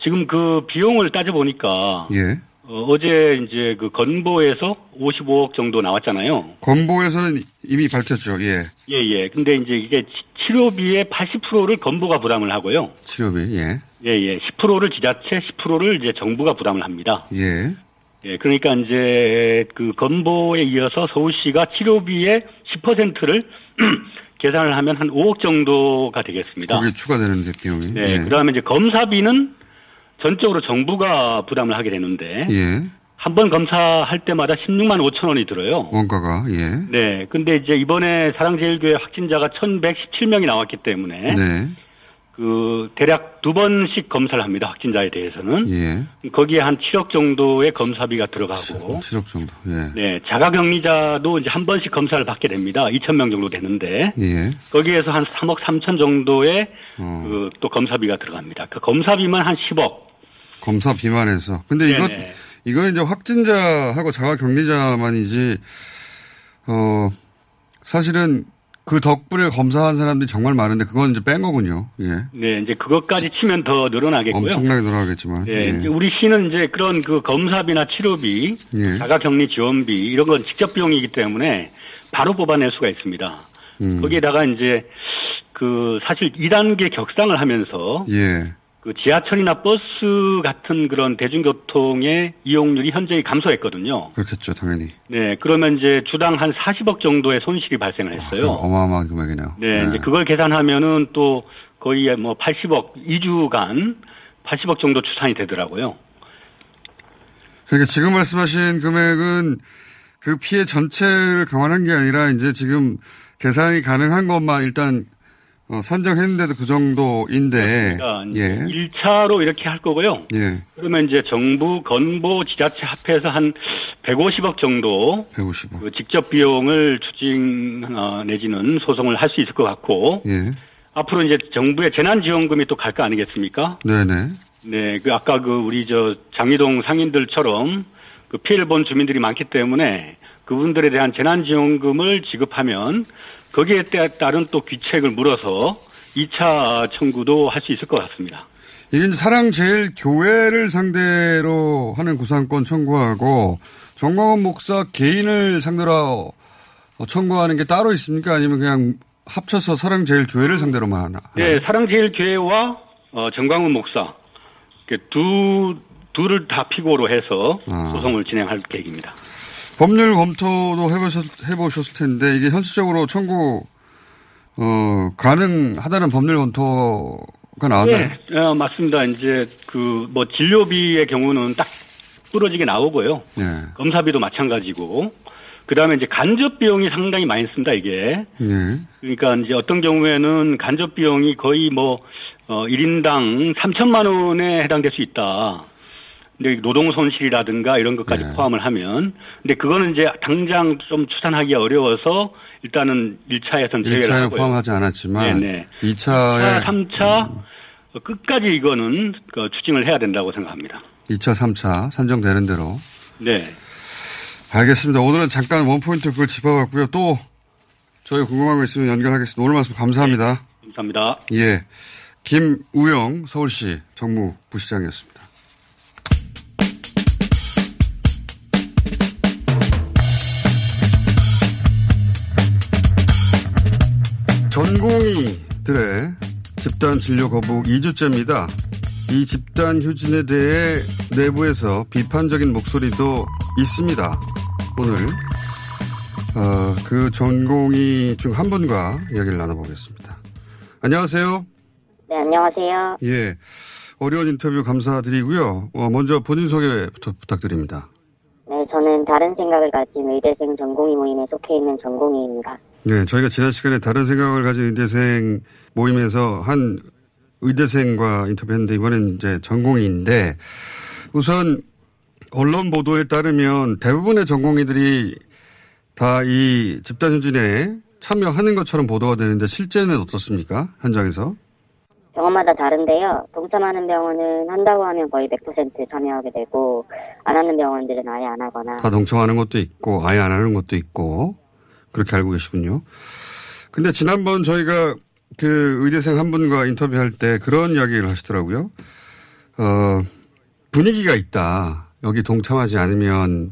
지금 그 비용을 따져보니까, 예. 어, 어제 이제 그 건보에서 오십오억 정도 나왔잖아요. 건보에서는 이미 밝혔죠, 예. 예, 예. 근데 이제 이게 치료비의 팔십 퍼센트를 건보가 부담을 하고요. 치료비, 예. 예, 예. 십 퍼센트를 지자체, 십 퍼센트를 이제 정부가 부담을 합니다. 예. 예, 그러니까 이제 그 건보에 이어서 서울시가 치료비의 십 퍼센트를 계산을 하면 한 오억 정도가 되겠습니다. 거기에 추가되는데, 비용이. 네. 예. 그 다음에 이제 검사비는 전적으로 정부가 부담을 하게 되는데. 예. 한 번 검사할 때마다 십육만 오천 원이 들어요. 원가가, 예. 네. 근데 이제 이번에 사랑제일교회 확진자가 천백십칠 명이 나왔기 때문에. 네. 그 그 대략 두 번씩 검사를 합니다. 확진자에 대해서는. 예. 거기에 한 칠억 정도의 검사비가 들어가고. 칠억 정도. 예. 네, 자가격리자도 이제 한 번씩 검사를 받게 됩니다. 이천 명 정도 되는데. 예. 거기에서 한 삼억 삼천 정도의 어. 그 또 검사비가 들어갑니다. 그 검사비만 한 십억. 검사 비만해서. 근데 이거 이건 이제 확진자하고 자가격리자만이지. 어 사실은. 그 덕분에 검사한 사람들이 정말 많은데 그건 이제 뺀 거군요. 예. 네, 이제 그것까지 치면 더 늘어나겠고요. 엄청나게 늘어나겠지만. 네, 예. 우리 시는 이제 그런 그 검사비나 치료비, 예. 자가격리 지원비 이런 건 직접 비용이기 때문에 바로 뽑아낼 수가 있습니다. 음. 거기에다가 이제 그 사실 이 단계 격상을 하면서 예. 그 지하철이나 버스 같은 그런 대중교통의 이용률이 현저히 감소했거든요. 그렇겠죠, 당연히. 네, 그러면 이제 주당 한 사십억 정도의 손실이 발생을 했어요. 어, 어마어마한 금액이네요. 네, 네, 이제 그걸 계산하면은 또 거의 뭐 팔십억, 이 주간 팔십억 정도 추산이 되더라고요. 그러니까 지금 말씀하신 금액은 그 피해 전체를 감안한 게 아니라 이제 지금 계산이 가능한 것만 일단 어, 선정했는데도 그 정도인데. 그러니까 예. 일 차로 이렇게 할 거고요. 예. 그러면 이제 정부, 건보, 지자체 합해서 한 백오십억 정도. 백오십억. 그 직접 비용을 추진, 어, 내지는 소송을 할 수 있을 것 같고. 예. 앞으로 이제 정부의 재난지원금이 또 갈 거 아니겠습니까? 네네. 네. 그 아까 그 우리 저 장위동 상인들처럼 그 피해를 본 주민들이 많기 때문에 그분들에 대한 재난지원금을 지급하면 거기에 따른 또 귀책을 물어서 이 차 청구도 할 수 있을 것 같습니다. 이게 사랑제일교회를 상대로 하는 구상권 청구하고 정광훈 목사 개인을 상대로 청구하는 게 따로 있습니까? 아니면 그냥 합쳐서 사랑제일교회를 상대로만 하나? 네, 사랑제일교회와 정광훈 목사 두, 둘을 다 피고로 해서 소송을 아. 진행할 계획입니다. 법률 검토도 해보셨, 해보셨을 텐데 이게 현실적으로 청구 어, 가능하다는 법률 검토가 나왔나요? 네, 어, 맞습니다. 이제 그 뭐 진료비의 경우는 딱 뚫어지게 나오고요. 네. 검사비도 마찬가지고 그다음에 이제 간접 비용이 상당히 많이 씁니다. 이게 네. 그러니까 이제 어떤 경우에는 간접 비용이 거의 뭐 어, 일 인당 삼천만 원에 해당될 수 있다. 근데 노동 손실이라든가 이런 것까지 네. 포함을 하면, 근데 그거는 이제 당장 좀 추산하기 어려워서 일단은 일 차에선 제외를 하고요. 일 차에는 포함하지 않았지만 네네. 이 차에 삼 차 음. 끝까지 이거는 추징을 해야 된다고 생각합니다. 이 차, 삼 차 산정되는 대로. 네. 알겠습니다. 오늘은 잠깐 원포인트 그걸 짚어봤고요. 또 저희 궁금한 거 있으면 연결하겠습니다. 오늘 말씀 감사합니다. 네. 감사합니다. 예, 김우영 서울시 정무부시장이었습니다. 전공의들의 집단 진료 거부 이 주째입니다. 이 집단 휴진에 대해 내부에서 비판적인 목소리도 있습니다. 오늘 어, 그 전공의 중 한 분과 이야기를 나눠보겠습니다. 안녕하세요. 네, 안녕하세요. 예, 어려운 인터뷰 감사드리고요. 어, 먼저 본인 소개부터 부탁드립니다. 네, 저는 다른 생각을 가진 의대생 전공의 모임에 속해 있는 전공의입니다. 네, 저희가 지난 시간에 다른 생각을 가진 의대생 모임에서 한 의대생과 인터뷰했는데 이번엔 이제 전공의인데 우선 언론 보도에 따르면 대부분의 전공의들이 다 이 집단 휴진에 참여하는 것처럼 보도가 되는데 실제는 어떻습니까? 현장에서? 병원마다 다른데요. 동참하는 병원은 한다고 하면 거의 백 퍼센트 참여하게 되고 안 하는 병원들은 아예 안 하거나 다 동참하는 것도 있고 아예 안 하는 것도 있고 그렇게 알고 계시군요. 근데 지난번 저희가 그 의대생 한 분과 인터뷰할 때 그런 이야기를 하시더라고요. 어, 분위기가 있다. 여기 동참하지 않으면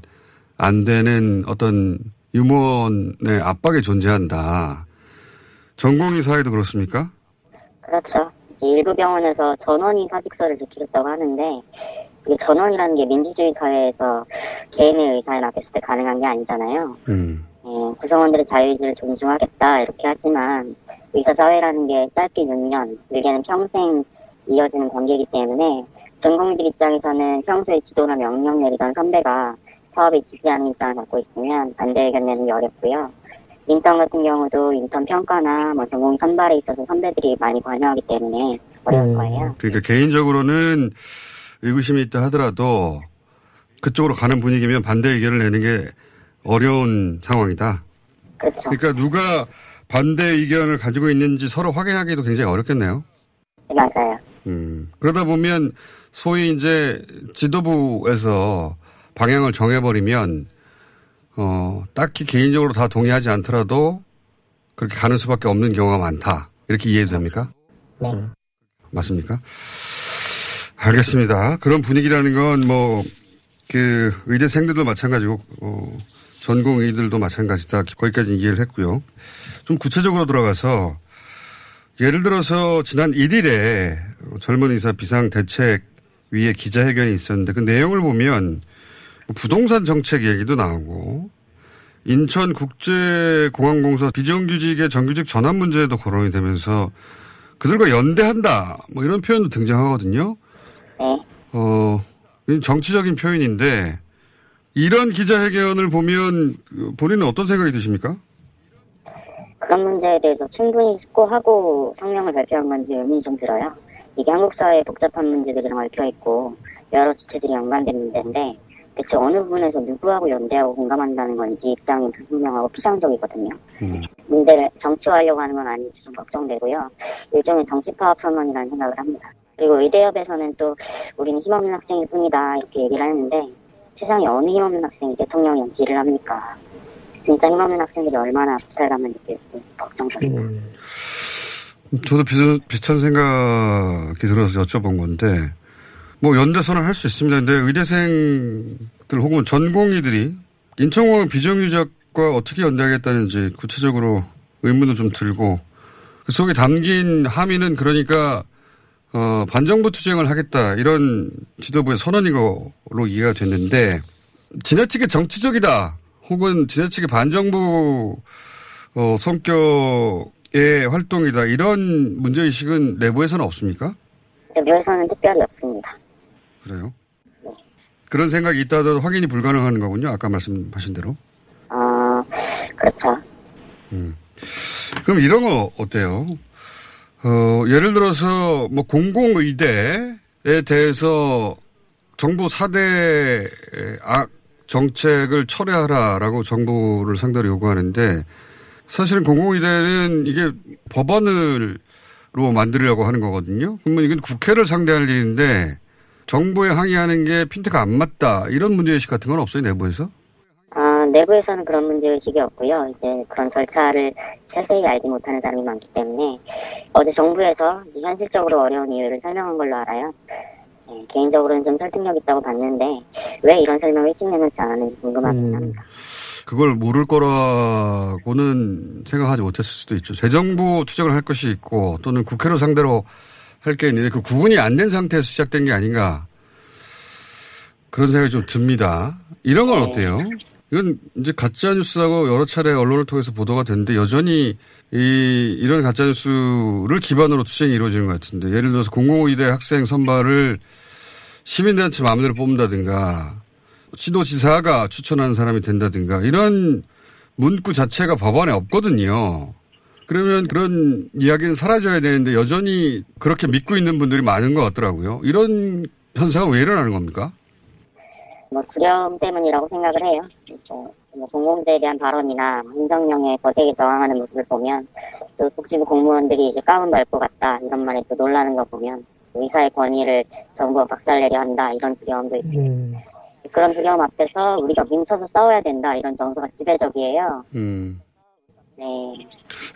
안 되는 어떤 유무원의 압박이 존재한다. 전공의 사회도 그렇습니까? 그렇죠. 일부 병원에서 전원이 사직서를 제출했다고 하는데 전원이라는 게 민주주의 사회에서 개인의 의사에 맡겼을 때 가능한 게 아니잖아요. 음. 어, 구성원들의 자유의지를 존중하겠다 이렇게 하지만 의사사회라는 게 짧게 육 년, 길게는 평생 이어지는 관계이기 때문에 전공의들 입장에서는 평소에 지도나 명령 내리던 선배가 사업에 지지하는 입장을 갖고 있으면 반대 의견 내는 게 어렵고요. 인턴 같은 경우도 인턴 평가나 뭐 전공 선발에 있어서 선배들이 많이 관여하기 때문에 어려울 음. 거예요. 그러니까 개인적으로는 의구심이 있다 하더라도 그쪽으로 가는 분위기면 반대 의견을 내는 게 어려운 상황이다. 그렇죠. 그러니까 누가 반대 의견을 가지고 있는지 서로 확인하기도 굉장히 어렵겠네요. 맞아요. 음. 그러다 보면 소위 이제 지도부에서 방향을 정해버리면 어, 딱히 개인적으로 다 동의하지 않더라도 그렇게 가는 수밖에 없는 경우가 많다. 이렇게 이해해도 됩니까? 네. 맞습니까? 알겠습니다. 그런 분위기라는 건 뭐 그 의대생들도 마찬가지고 어, 전공의들도 마찬가지다. 거기까지 이해를 했고요. 좀 구체적으로 들어가서 예를 들어서 지난 일 일에 젊은 의사 비상대책위의 기자회견이 있었는데 그 내용을 보면 부동산 정책 얘기도 나오고 인천국제공항공사 비정규직의 정규직 전환 문제에도 거론이 되면서 그들과 연대한다 뭐 이런 표현도 등장하거든요. 어, 정치적인 표현인데 이런 기자회견을 보면 본인은 어떤 생각이 드십니까? 그런 문제에 대해서 충분히 숙고하고 성명을 발표한 건지 의문이 좀 들어요. 이게 한국 사회의 복잡한 문제들이랑 얽혀있고 여러 주체들이 연관되는 문제인데 대체 어느 부분에서 누구하고 연대하고 공감한다는 건지 입장이 불분명하고 피상적이거든요. 음. 문제를 정치화하려고 하는 건 아닌지 좀 걱정되고요. 일종의 정치 파업 선언이라는 생각을 합니다. 그리고 의대협에서는 또 우리는 힘없는 학생일 뿐이다 이렇게 얘기를 하는데 세상에 어느 힘없는 학생이 대통령 연기를 합니까? 진짜 힘없는 학생들이 얼마나 압살감을 느낄지 걱정됩니다. 음. 저도 비슷, 비슷한 생각이 들어서 여쭤본 건데 뭐 연대선을 할 수 있습니다. 근데 의대생들 혹은 전공의들이 인천공항 비정규직과 어떻게 연대하겠다는지 구체적으로 의문도 좀 들고 그 속에 담긴 함의는 그러니까 어, 반정부 투쟁을 하겠다 이런 지도부의 선언인 거로 이해가 됐는데 지나치게 정치적이다 혹은 지나치게 반정부 어, 성격의 활동이다 이런 문제의식은 내부에서는 없습니까? 내부에서는 특별히 없습니다. 그래요? 네. 그런 생각이 있다 하더라도 확인이 불가능한 거군요. 아까 말씀하신 대로. 어, 그렇죠. 음. 그럼 이런 거 어때요? 어, 예를 들어서 뭐 공공의대에 대해서 정부 사 대 악 정책을 철회하라라고 정부를 상대로 요구하는데 사실은 공공의대는 이게 법안을 로 만들려고 하는 거거든요. 그러면 이건 국회를 상대할 일인데 정부에 항의하는 게 핀트가 안 맞다. 이런 문제의식 같은 건 없어요, 내부에서? 아, 내부에서는 그런 문제의식이 없고요. 이제 그런 절차를 자세히 알지 못하는 사람이 많기 때문에 어제 정부에서 현실적으로 어려운 이유를 설명한 걸로 알아요. 네, 개인적으로는 좀 설득력 있다고 봤는데 왜 이런 설명을 일찍 내놓지 않았는지 궁금합니다. 음. 그걸 모를 거라고는 생각하지 못했을 수도 있죠. 재정부 투쟁을 할 것이 있고 또는 국회로 상대로 할 게 있는데 그 구분이 안 된 상태에서 시작된 게 아닌가 그런 생각이 좀 듭니다. 이런 건 어때요? 이건 이제 가짜뉴스라고 여러 차례 언론을 통해서 보도가 됐는데 여전히 이, 이런 가짜뉴스를 기반으로 투쟁이 이루어지는 것 같은데 예를 들어서 공공의대 학생 선발을 시민단체 마음대로 뽑는다든가 시도지사가 추천하는 사람이 된다든가 이런 문구 자체가 법안에 없거든요. 그러면 그런 이야기는 사라져야 되는데 여전히 그렇게 믿고 있는 분들이 많은 것 같더라고요. 이런 현상은 왜 일어나는 겁니까? 뭐 두려움 때문이라고 생각을 해요. 뭐 공공재에 대한 발언이나 행정령에 거세게 저항하는 모습을 보면 또 복지부 공무원들이 이제 가운 밟고 갔다 이런 말에 또 놀라는 거 보면 의사의 권위를 정부가 박살내려 한다 이런 두려움도 있습니다. 음. 그런 두려움 앞에서 우리가 뭉쳐서 싸워야 된다 이런 정서가 지배적이에요. 음. 네.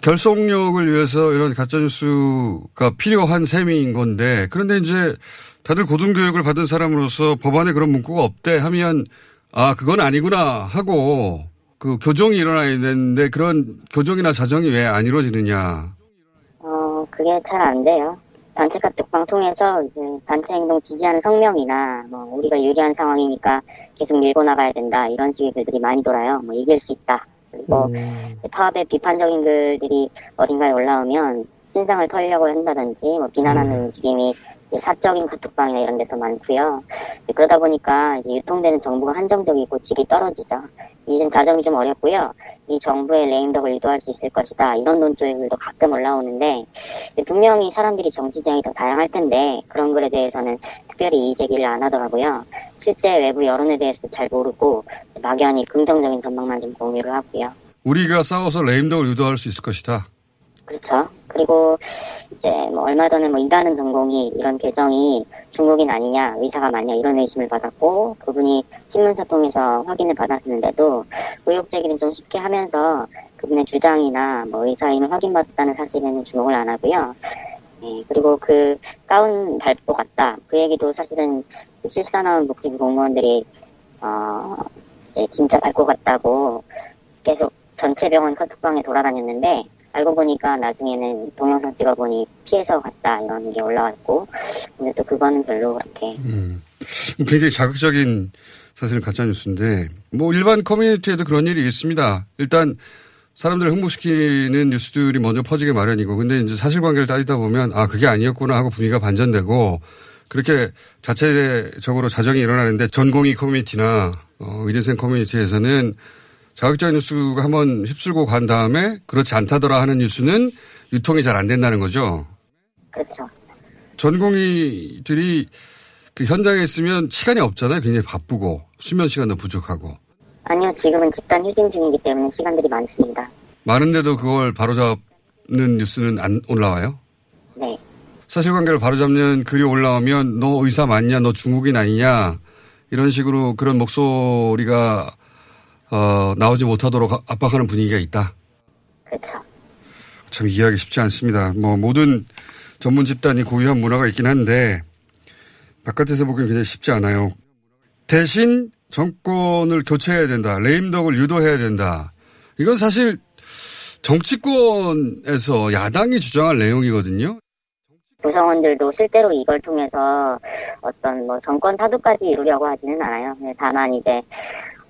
결속력을 위해서 이런 가짜뉴스가 필요한 셈인 건데 그런데 이제 다들 고등교육을 받은 사람으로서 법안에 그런 문구가 없대 하면 아 그건 아니구나 하고 그 교정이 일어나야 되는데 그런 교정이나 자정이 왜 안 이루어지느냐. 어 그게 잘 안 돼요. 단체 카톡방 통해서 이제 단체 행동 지지하는 성명이나 뭐 우리가 유리한 상황이니까 계속 밀고 나가야 된다 이런 식의 글들이 많이 돌아요. 뭐 이길 수 있다. 그리고 음. 파업의 비판적인 글들이 어딘가에 올라오면 신상을 털려고 한다든지 뭐 비난하는 움직임이 사적인 카톡방이나 이런 데서 많고요. 그러다 보니까 이제 유통되는 정보가 한정적이고 질이 떨어지죠. 이젠 가정이 좀 어렵고요. 이 정부의 레임덕을 유도할 수 있을 것이다. 이런 논조들도 가끔 올라오는데 분명히 사람들이 정치 지향이 더 다양할 텐데 그런 글에 대해서는 특별히 이의 제기를 안 하더라고요. 실제 외부 여론에 대해서도 잘 모르고 막연히 긍정적인 전망만 좀 공유를 하고요. 우리가 싸워서 레임덕을 유도할 수 있을 것이다. 그렇죠. 그리고 이제 뭐 얼마 전에 뭐 이다는 전공이 이런 계정이 중국인 아니냐, 의사가 맞냐 이런 의심을 받았고 그분이 신문사 통해서 확인을 받았는데도 의혹 제기는 좀 쉽게 하면서 그분의 주장이나 뭐 의사임을 확인받았다는 사실에는 주목을 안 하고요. 네, 그리고 그 가운 밟고 갔다 그 얘기도 사실은 실사 나온 복지부 공무원들이 어 네, 진짜 밟고 갔다고 계속 전체 병원 카톡방에 돌아다녔는데. 알고 보니까 나중에는 동영상 찍어보니 피해서 갔다 이런 게 올라왔고 근데 또 그거는 별로 그렇게 음, 굉장히 자극적인 사실은 가짜뉴스인데 뭐 일반 커뮤니티에도 그런 일이 있습니다. 일단 사람들을 흥분시키는 뉴스들이 먼저 퍼지게 마련이고 근데 이제 사실관계를 따지다 보면 아 그게 아니었구나 하고 분위기가 반전되고 그렇게 자체적으로 자정이 일어나는데 전공의 커뮤니티나 어, 의대생 커뮤니티에서는 자극적인 뉴스가 한번 휩쓸고 간 다음에 그렇지 않다더라 하는 뉴스는 유통이 잘 안 된다는 거죠. 그렇죠. 전공의들이 그 현장에 있으면 시간이 없잖아요. 굉장히 바쁘고 수면 시간도 부족하고. 아니요. 지금은 집단 휴진 중이기 때문에 시간들이 많습니다. 많은데도 그걸 바로잡는 뉴스는 안 올라와요? 네. 사실관계를 바로잡는 글이 올라오면 너 의사 맞냐? 너 중국인 아니냐? 이런 식으로 그런 목소리가 어, 나오지 못하도록 압박하는 분위기가 있다. 그렇죠. 참 이해하기 쉽지 않습니다. 뭐 모든 전문 집단이 고유한 문화가 있긴 한데 바깥에서 보기엔 굉장히 쉽지 않아요. 대신 정권을 교체해야 된다. 레임덕을 유도해야 된다. 이건 사실 정치권에서 야당이 주장할 내용이거든요. 구성원들도 실제로 이걸 통해서 어떤 뭐 정권 타도까지 이루려고 하지는 않아요. 다만 이제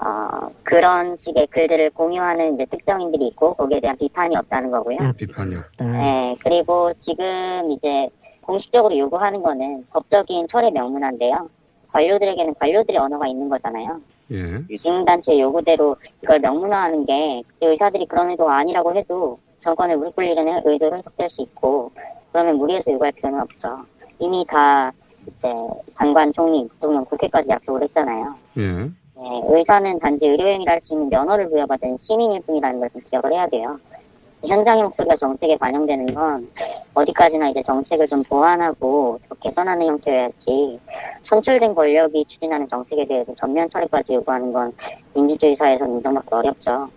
어, 그런 식의 글들을 공유하는 이제 특정인들이 있고 거기에 대한 비판이 없다는 거고요. 아, 비판이 없다. 네, 그리고 지금 이제 공식적으로 요구하는 거는 법적인 철회 명문화인데요. 관료들에게는 관료들의 언어가 있는 거잖아요. 예. 유진단체 요구대로 이걸 명문화하는 게 의사들이 그런 의도가 아니라고 해도 정권을 무릎 꿇리려는 의도로 해석될 수 있고 그러면 무리해서 요구할 필요는 없죠. 이미 다 이제 장관, 총리, 대통령, 국회까지 약속을 했잖아요. 예. 네, 의사는 단지 의료행위를 할 수 있는 면허를 부여받은 시민일 뿐이라는 것을 기억을 해야 돼요. 현장의 목소리가 정책에 반영되는 건 어디까지나 이제 정책을 좀 보완하고 개선하는 형태여야지 선출된 권력이 추진하는 정책에 대해서 전면 처리까지 요구하는 건 민주주의 사회에서는 인정받기 어렵죠.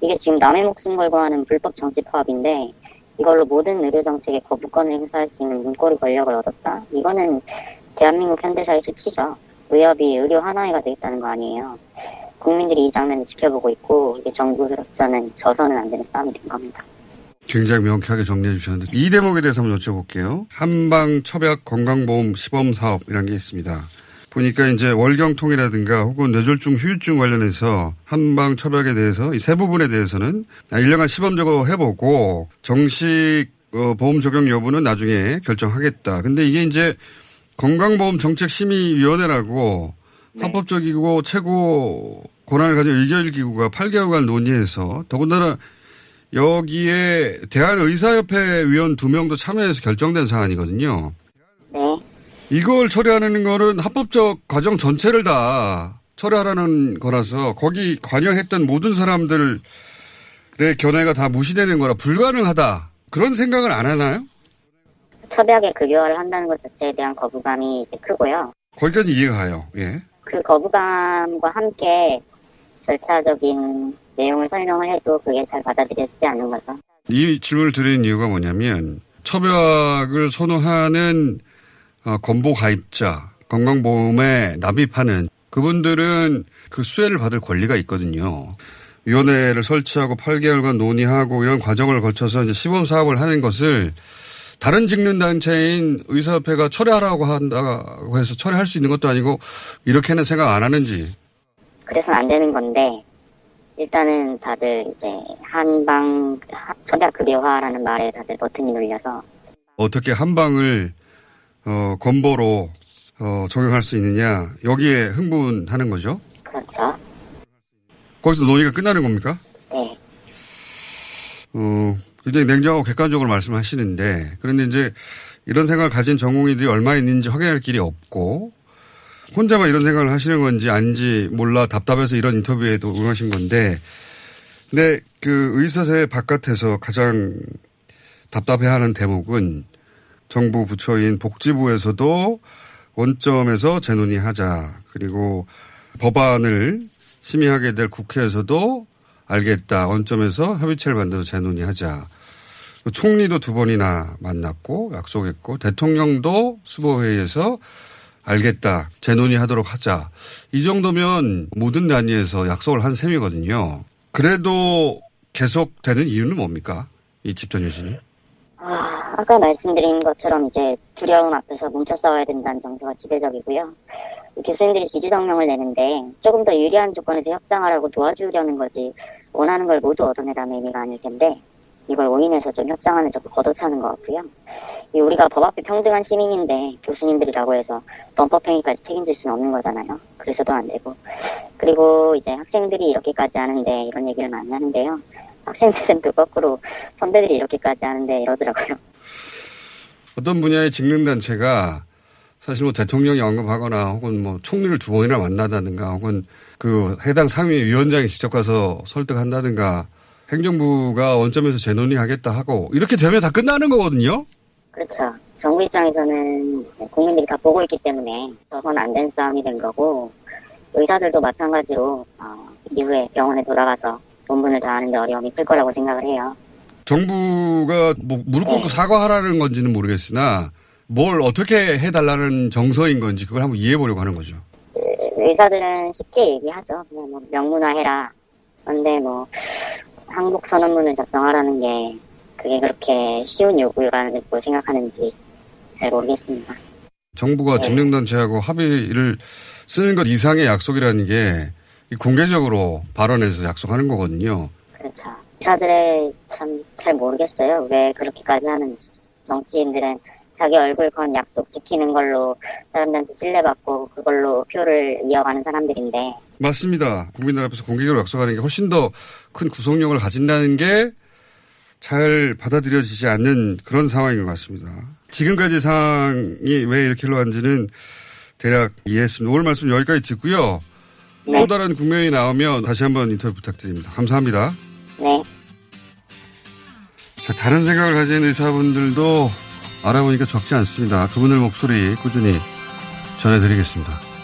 이게 지금 남의 목숨 걸고 하는 불법 정치 파업인데 이걸로 모든 의료정책에 거부권을 행사할 수 있는 문고리 권력을 얻었다? 이거는 대한민국 현대사의 수치죠. 의협이 의료 하나회가 되겠다는 거 아니에요. 국민들이 이 장면을 지켜보고 있고 이게 정부로서는 져서는 안 되는 싸움이 된 겁니다. 굉장히 명쾌하게 정리해 주셨는데 이 대목에 대해서 한번 여쭤볼게요. 한방첩약 건강보험 시범사업이라는 게 있습니다. 보니까 이제 월경통이라든가 혹은 뇌졸중 후유증 관련해서 한방첩약에 대해서 이 세 부분에 대해서는 일 년간 시범적으로 해보고 정식 보험 적용 여부는 나중에 결정하겠다. 근데 이게 이제 건강보험정책심의위원회라고 네. 합법적이고 최고 권한을 가진 의결기구가 팔 개월간 논의해서 더군다나 여기에 대한의사협회 위원 두 명도 참여해서 결정된 사안이거든요. 네. 이걸 처리하는 거는 합법적 과정 전체를 다 처리하라는 거라서 거기 관여했던 모든 사람들의 견해가 다 무시되는 거라 불가능하다. 그런 생각을 안 하나요? 첩약에 급여화를 한다는 것 자체에 대한 거부감이 이제 크고요. 거기까지 이해가 가요. 예. 그 거부감과 함께 절차적인 내용을 설명을 해도 그게 잘 받아들여지지 않는 거죠. 이 질문을 드리는 이유가 뭐냐면 첩약을 선호하는 건보 가입자, 건강보험에 납입하는 그분들은 그 수혜를 받을 권리가 있거든요. 위원회를 설치하고 팔 개월간 논의하고 이런 과정을 거쳐서 이제 시범 사업을 하는 것을 다른 직능단체인 의사협회가 철회하라고 한다고 해서 철회할 수 있는 것도 아니고 이렇게는 생각 안 하는지. 그래서는 안 되는 건데 일단은 다들 이제 한방 전략 급여화라는 말에 다들 버튼이 눌려서 어떻게 한방을 어, 건보로 어, 적용할 수 있느냐 여기에 흥분하는 거죠? 그렇죠. 거기서 논의가 끝나는 겁니까? 네. 어, 굉장히 냉정하고 객관적으로 말씀하시는데 그런데 이제 이런 생각을 가진 전공의들이 얼마나 있는지 확인할 길이 없고 혼자만 이런 생각을 하시는 건지 아닌지 몰라 답답해서 이런 인터뷰에도 응하신 건데 근데 그 의사세 바깥에서 가장 답답해하는 대목은 정부 부처인 복지부에서도 원점에서 재논의하자 그리고 법안을 심의하게 될 국회에서도 알겠다 원점에서 협의체를 만들어서 재논의하자 총리도 두 번이나 만났고 약속했고 대통령도 수보회의에서 알겠다. 재논의하도록 하자. 이 정도면 모든 단위에서 약속을 한 셈이거든요. 그래도 계속되는 이유는 뭡니까? 이 집단 유진이? 아, 아까 말씀드린 것처럼 이제 두려움 앞에서 뭉쳐 싸워야 된다는 정서가 지배적이고요. 교수님들이 지지성명을 내는데 조금 더 유리한 조건에서 협상하라고 도와주려는 거지 원하는 걸 모두 얻어내라는 의미가 아닐 텐데 이걸 오인해서 좀 협상하는 쪽으로 걷어차는 것 같고요. 우리가 법 앞에 평등한 시민인데 교수님들이라고 해서 범법행위까지 책임질 수는 없는 거잖아요. 그래서도 안 되고. 그리고 이제 학생들이 이렇게까지 하는데 이런 얘기를 많이 하는데요. 학생들은 또 거꾸로 선배들이 이렇게까지 하는데 이러더라고요. 어떤 분야의 직능단체가 사실 뭐 대통령이 언급하거나 혹은 뭐 총리를 두 번이나 만나다든가 혹은 그 해당 상임위 위원장이 직접 가서 설득한다든가 행정부가 원점에서 재논의하겠다 하고 이렇게 되면 다 끝나는 거거든요. 그렇죠. 정부 입장에서는 국민들이 다 보고 있기 때문에 저건 안 된 싸움이 된 거고 의사들도 마찬가지로 어, 이후에 병원에 돌아가서 본분을 다하는데 어려움이 클 거라고 생각을 해요. 정부가 뭐 무릎 꿇고 네. 사과하라는 건지는 모르겠으나 뭘 어떻게 해달라는 정서인 건지 그걸 한번 이해해보려고 하는 거죠. 그, 의사들은 쉽게 얘기하죠. 그냥 뭐 명문화해라. 그런데 뭐 한국 선언문을 작성하라는 게 그게 그렇게 쉬운 요구라고 생각하는지 잘 모르겠습니다. 정부가 직능단체하고 네. 합의를 쓰는 것 이상의 약속이라는 게 공개적으로 발언해서 약속하는 거거든요. 그렇죠. 의사들의 참 잘 모르겠어요. 왜 그렇게까지 하는지. 정치인들은 자기 얼굴 건 약속 지키는 걸로 사람들한테 신뢰받고 그걸로 표를 이어가는 사람들인데. 맞습니다. 국민들 앞에서 공개적으로 약속하는 게 훨씬 더 큰 구속력을 가진다는 게 잘 받아들여지지 않는 그런 상황인 것 같습니다. 지금까지 상황이 왜 이렇게 흘러왔는지는 대략 이해했습니다. 오늘 말씀 여기까지 듣고요. 네. 또 다른 국면이 나오면 다시 한번 인터뷰 부탁드립니다. 감사합니다. 네. 자, 다른 생각을 가진 의사분들도 알아보니까 적지 않습니다. 그분들 목소리 꾸준히 전해드리겠습니다.